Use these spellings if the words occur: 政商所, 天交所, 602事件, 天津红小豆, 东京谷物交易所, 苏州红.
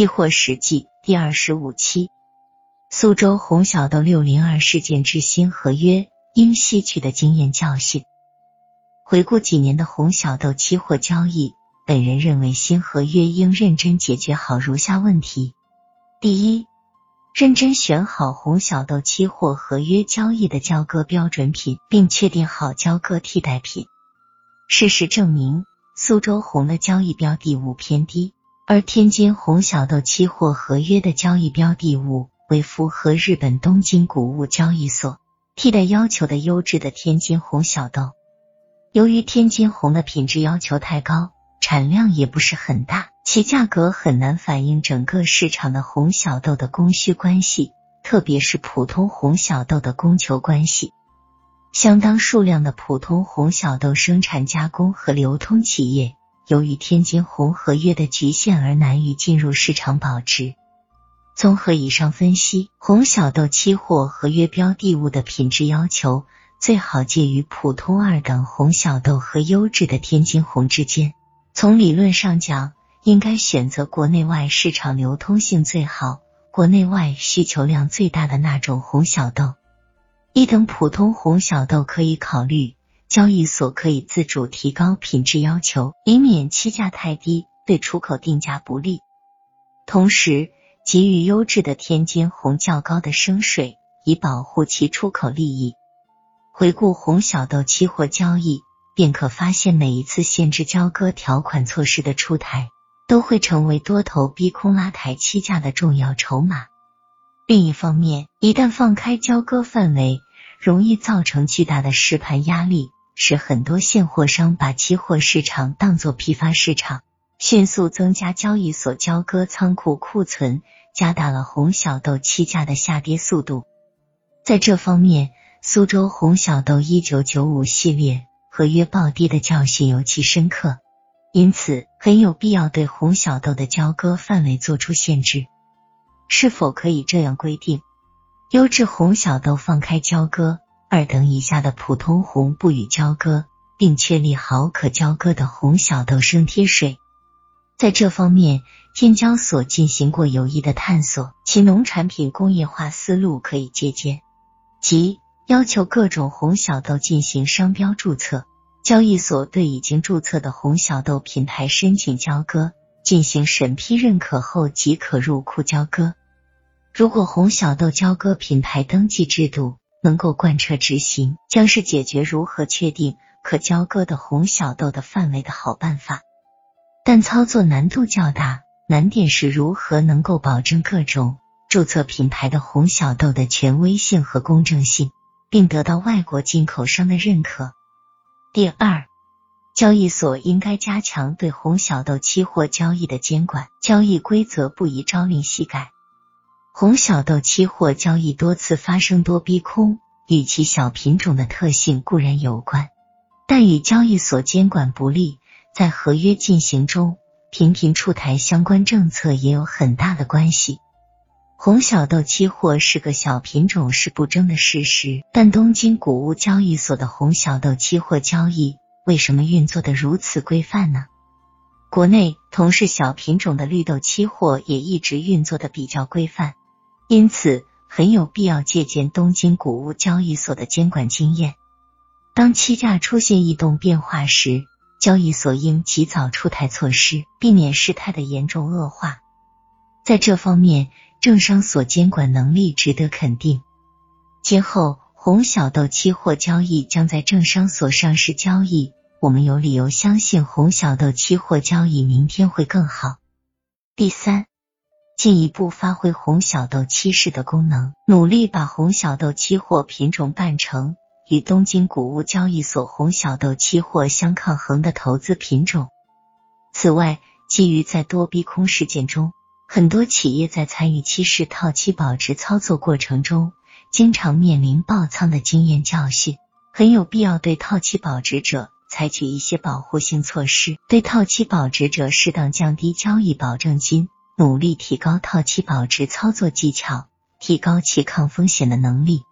期货史记第25期。苏州红小豆602事件之新合约应吸取的经验教训。回顾几年的红小豆期货交易，本人认为新合约应认真解决好如下问题。第一，认真选好红小豆期货合约交易的交割标准品，并确定好交割替代品。事实证明，苏州红的交易标的物偏低，而天津红小豆期货合约的交易标的物为符合日本东京谷物交易所替代要求的优质的天津红小豆。由于天津红的品质要求太高，产量也不是很大，其价格很难反映整个市场的红小豆的供需关系，特别是普通红小豆的供求关系。相当数量的普通红小豆生产加工和流通企业，由于天津红合约的局限而难于进入市场保值。综合以上分析，红小豆期货合约标的物的品质要求最好介于普通二等红小豆和优质的天津红之间。从理论上讲，应该选择国内外市场流通性最好、国内外需求量最大的那种红小豆。一等普通红小豆可以考虑，交易所可以自主提高品质要求，以免期价太低，对出口定价不利。同时，给予优质的天津红较高的升水，以保护其出口利益。回顾红小豆期货交易，便可发现每一次限制交割条款措施的出台，都会成为多头逼空拉抬期价的重要筹码。另一方面，一旦放开交割范围，容易造成巨大的实盘压力，使很多现货商把期货市场当作批发市场，迅速增加交易所交割仓库库存，加大了红小豆期价的下跌速度。在这方面，苏州红小豆1995系列合约暴跌的教训尤其深刻，因此很有必要对红小豆的交割范围做出限制。是否可以这样规定：优质红小豆放开交割，二等以下的普通红不予交割，并确立好可交割的红小豆升贴水。在这方面，天交所进行过有益的探索，其农产品工业化思路可以借鉴，即要求各种红小豆进行商标注册，交易所对已经注册的红小豆品牌申请交割，进行审批认可后即可入库交割。如果红小豆交割品牌登记制度能够贯彻执行，将是解决如何确定可交割的红小豆的范围的好办法。但操作难度较大，难点是如何能够保证各种注册品牌的红小豆的权威性和公正性，并得到外国进口商的认可。第二，交易所应该加强对红小豆期货交易的监管，交易规则不宜朝令夕改。红小豆期货交易多次发生多逼空，与其小品种的特性固然有关，但与交易所监管不力，在合约进行中频频出台相关政策也有很大的关系。红小豆期货是个小品种是不争的事实，但东京谷物交易所的红小豆期货交易为什么运作得如此规范呢？国内同是小品种的绿豆期货也一直运作得比较规范，因此很有必要借鉴东京谷物交易所的监管经验。当期价出现异动变化时，交易所应及早出台措施，避免事态的严重恶化。在这方面，政商所监管能力值得肯定。今后红小豆期货交易将在政商所上市交易，我们有理由相信红小豆期货交易明天会更好。第三，进一步发挥红小豆期市的功能，努力把红小豆期货品种办成与东京谷物交易所红小豆期货相抗衡的投资品种。此外，基于在多逼空事件中，很多企业在参与期市套期保值操作过程中，经常面临爆仓的经验教训，很有必要对套期保值者采取一些保护性措施，对套期保值者适当降低交易保证金，努力提高套期保值操作技巧，提高其抗风险的能力。